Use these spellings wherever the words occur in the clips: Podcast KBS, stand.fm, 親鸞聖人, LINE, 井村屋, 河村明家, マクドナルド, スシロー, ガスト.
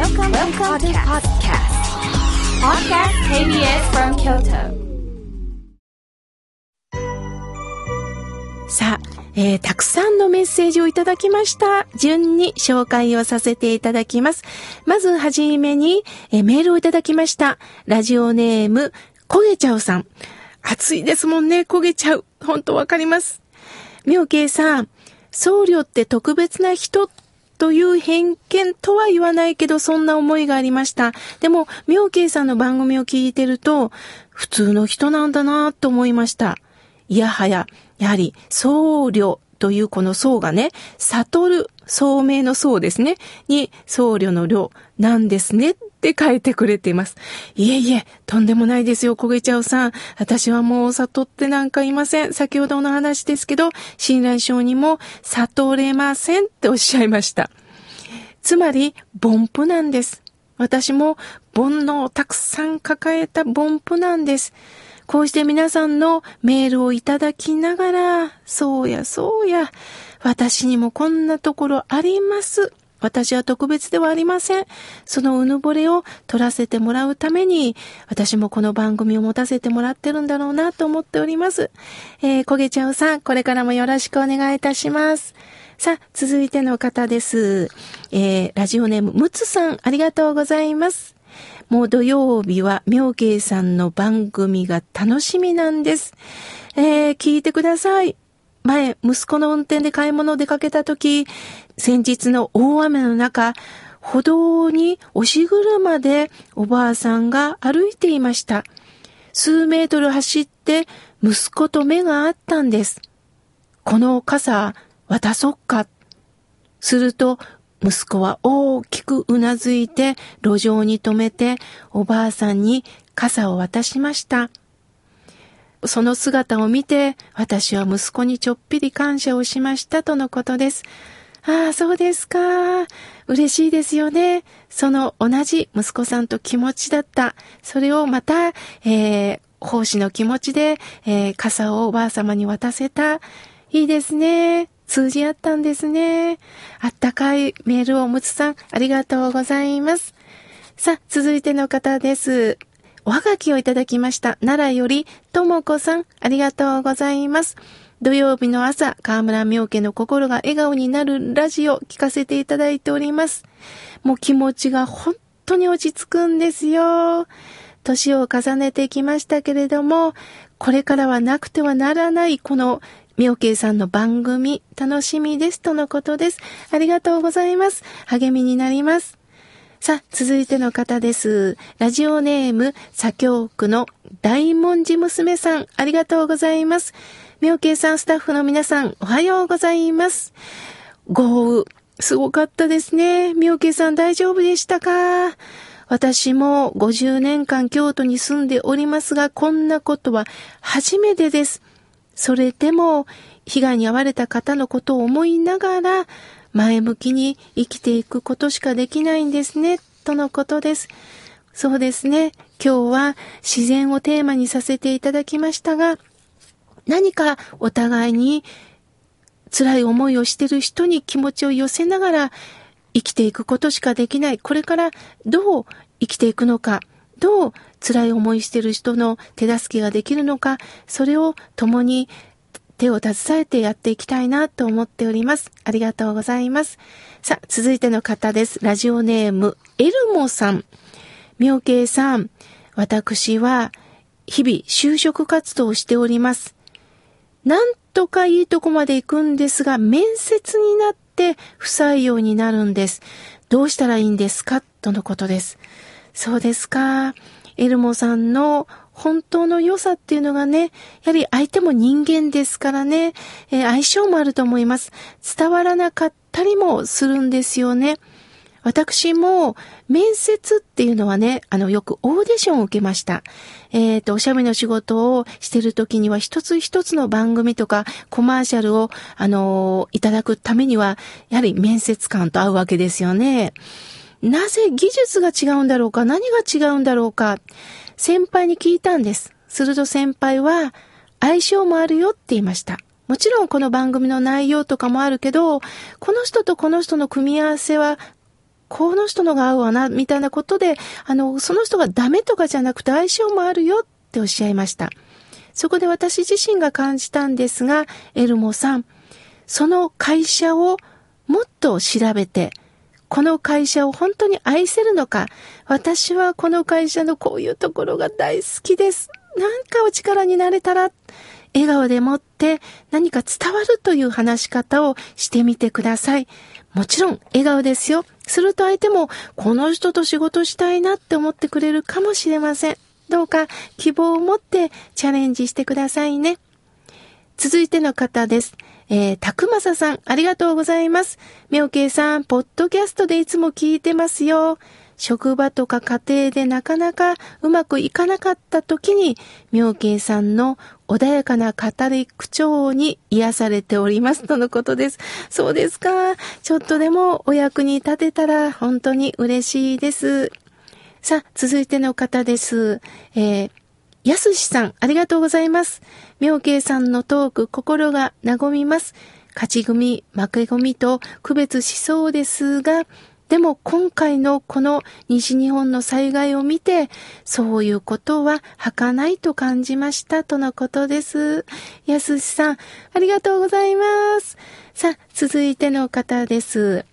Welcome to the podcast. Podcast KBS from Kyoto. さあ、たくさんのメッセージをいただきました。順に紹介をさせていただきます。まずはじめに、メールをいただきました。ラジオネーム、焦げちゃうさん。暑いですもんね、焦げちゃう。本当わかります。妙慶さん、僧侶って特別な人という偏見とは言わないけど、そんな思いがありました。でも、妙慶さんの番組を聞いてると、普通の人なんだなと思いました。いやはや、やはり、僧侶というこの僧がね、悟る、聡明の僧ですね、に、僧侶の侶なんですねって書いてくれています。いえいえ、とんでもないですよ、焦げちゃうさん。私はもう悟ってなんかいません。先ほどの話ですけど、親鸞聖人も悟れませんっておっしゃいました。つまり、凡夫なんです。私も煩悩をたくさん抱えた凡夫なんです。こうして皆さんのメールをいただきながら、そうやそうや、私にもこんなところあります。私は特別ではありません。そのうぬぼれを取らせてもらうために、私もこの番組を持たせてもらってるんだろうなと思っております。焦げちゃうさん、これからもよろしくお願いいたします。さあ、続いての方です。ラジオネーム、むつさん、ありがとうございます。もう土曜日は妙慶さんの番組が楽しみなんです。聞いてください。前、息子の運転で買い物を出かけたとき、先日の大雨の中、歩道に押し車でおばあさんが歩いていました。数メートル走って息子と目が合ったんです。この傘渡そっか。すると息子は大きくうなずいて路上に止めておばあさんに傘を渡しました。その姿を見て、私は息子にちょっぴり感謝をしましたとのことです。ああ、そうですか。嬉しいですよね。その同じ息子さんと気持ちだった。それをまた、奉仕の気持ちで、傘をおばあ様に渡せた。いいですね。通じ合ったんですね。あったかいメールをむつさん、ありがとうございます。さあ、続いての方です。おはがきをいただきました。奈良よりともこさん、ありがとうございます。土曜日の朝、河村明家の心が笑顔になるラジオ聞かせていただいております。もう気持ちが本当に落ち着くんですよ。年を重ねてきましたけれども、これからはなくてはならないこの明慶さんの番組楽しみですとのことです。ありがとうございます。励みになります。さあ、続いての方です。ラジオネーム、左京区の大文字娘さん、ありがとうございます。妙慶さん、スタッフの皆さん、おはようございます。豪雨、すごかったですね。妙慶さん、大丈夫でしたか？私も50年間京都に住んでおりますが、こんなことは初めてです。それでも、被害に遭われた方のことを思いながら、前向きに生きていくことしかできないんですねとのことです。そうですね、今日は自然をテーマにさせていただきましたが、何かお互いに辛い思いをしている人に気持ちを寄せながら生きていくことしかできない。これからどう生きていくのか、どう辛い思いしている人の手助けができるのか、それを共に手を携えてやっていきたいなと思っております。ありがとうございます。さあ、続いての方です。ラジオネーム、エルモさん。妙慶さん、私は日々就職活動をしております。なんとかいいとこまで行くんですが、面接になって不採用になるんです。どうしたらいいんですか？とのことです。そうですか。エルモさんの本当の良さっていうのがね、やはり相手も人間ですからね、相性もあると思います。伝わらなかったりもするんですよね。私も面接っていうのはね、よくオーディションを受けました。おしゃべりの仕事をしてるときには、一つ一つの番組とかコマーシャルを、いただくためには、やはり面接官と会うわけですよね。なぜ技術が違うんだろうか、何が違うんだろうか、先輩に聞いたんです。すると先輩は、相性もあるよって言いました。もちろんこの番組の内容とかもあるけど、この人とこの人の組み合わせはこの人のが合うわなみたいなことで、その人がダメとかじゃなくて相性もあるよっておっしゃいました。そこで私自身が感じたんですが、エルモさん、その会社をもっと調べて、この会社を本当に愛せるのか、私はこの会社のこういうところが大好きです、なんかお力になれたら、笑顔でもって何か伝わるという話し方をしてみてください。もちろん笑顔ですよ。すると相手もこの人と仕事したいなって思ってくれるかもしれません。どうか希望を持ってチャレンジしてくださいね。続いての方です。たくまささん、ありがとうございます。みおけいさん、ポッドキャストでいつも聞いてますよ。職場とか家庭でなかなかうまくいかなかった時に、みおけいさんの穏やかな語り口調に癒されておりますとのことです。そうですか。ちょっとでもお役に立てたら本当に嬉しいです。さあ、続いての方です。やすしさん、ありがとうございます。みょうけいさんのトーク、心が和みます。勝ち組、負け組と区別しそうですが、でも今回のこの西日本の災害を見て、そういうことは儚いと感じましたとのことです。やすしさん、ありがとうございます。さあ、続いての方です。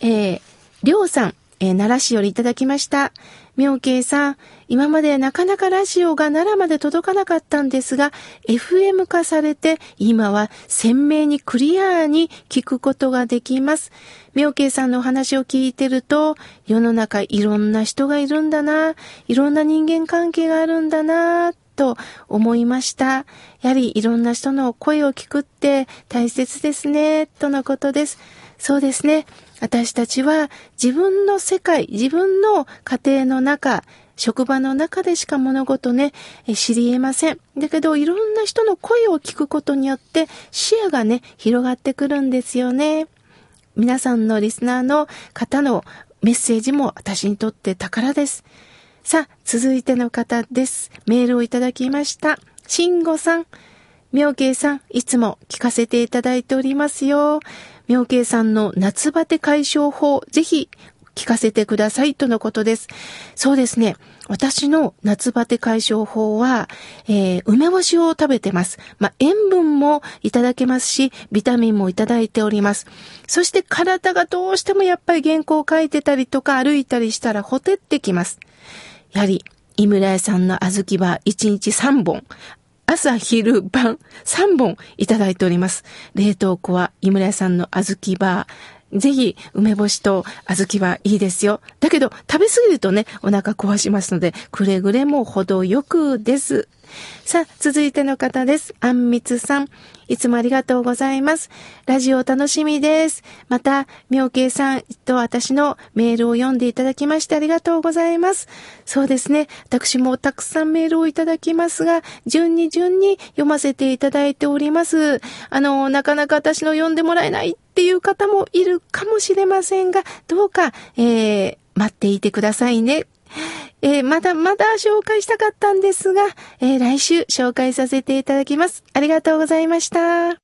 りょうさん、奈良市よりいただきました。みょうけいさん、今までなかなかラジオが奈良まで届かなかったんですが、FM 化されて、今は鮮明にクリアに聞くことができます。みょうけいさんのお話を聞いてると、世の中いろんな人がいるんだな、いろんな人間関係があるんだな、と思いました。やはりいろんな人の声を聞くって大切ですね、とのことです。そうですね。私たちは自分の世界、自分の家庭の中、職場の中でしか物事ね、知り得ません。だけどいろんな人の声を聞くことによって視野がね、広がってくるんですよね。皆さんのリスナーの方のメッセージも私にとって宝です。さあ、続いての方です。メールをいただきました。しんごさん、みょうけいさん、いつも聞かせていただいておりますよ。みょうけいさんの夏バテ解消法、ぜひ聞かせてくださいとのことです。そうですね。私の夏バテ解消法は、梅干しを食べてます。塩分もいただけますし、ビタミンもいただいております。そして体がどうしてもやっぱり原稿を書いてたりとか歩いたりしたらほてってきます。やはり、井村屋さんの小豆は1日3本。朝昼晩3本いただいております。冷凍庫は井村屋さんの小豆バー、ぜひ梅干しと小豆はいいですよ。だけど食べ過ぎるとね、お腹壊しますので、くれぐれも程よくです。さあ、続いての方です。あんみつさん、いつもありがとうございます。ラジオ楽しみです。またみょうけいさんと私のメールを読んでいただきましてありがとうございます。そうですね、私もたくさんメールをいただきますが、順に読ませていただいております。なかなか私の読んでもらえないっていう方もいるかもしれませんが、どうか、待っていてくださいね。まだ紹介したかったんですが、来週紹介させていただきます。ありがとうございました。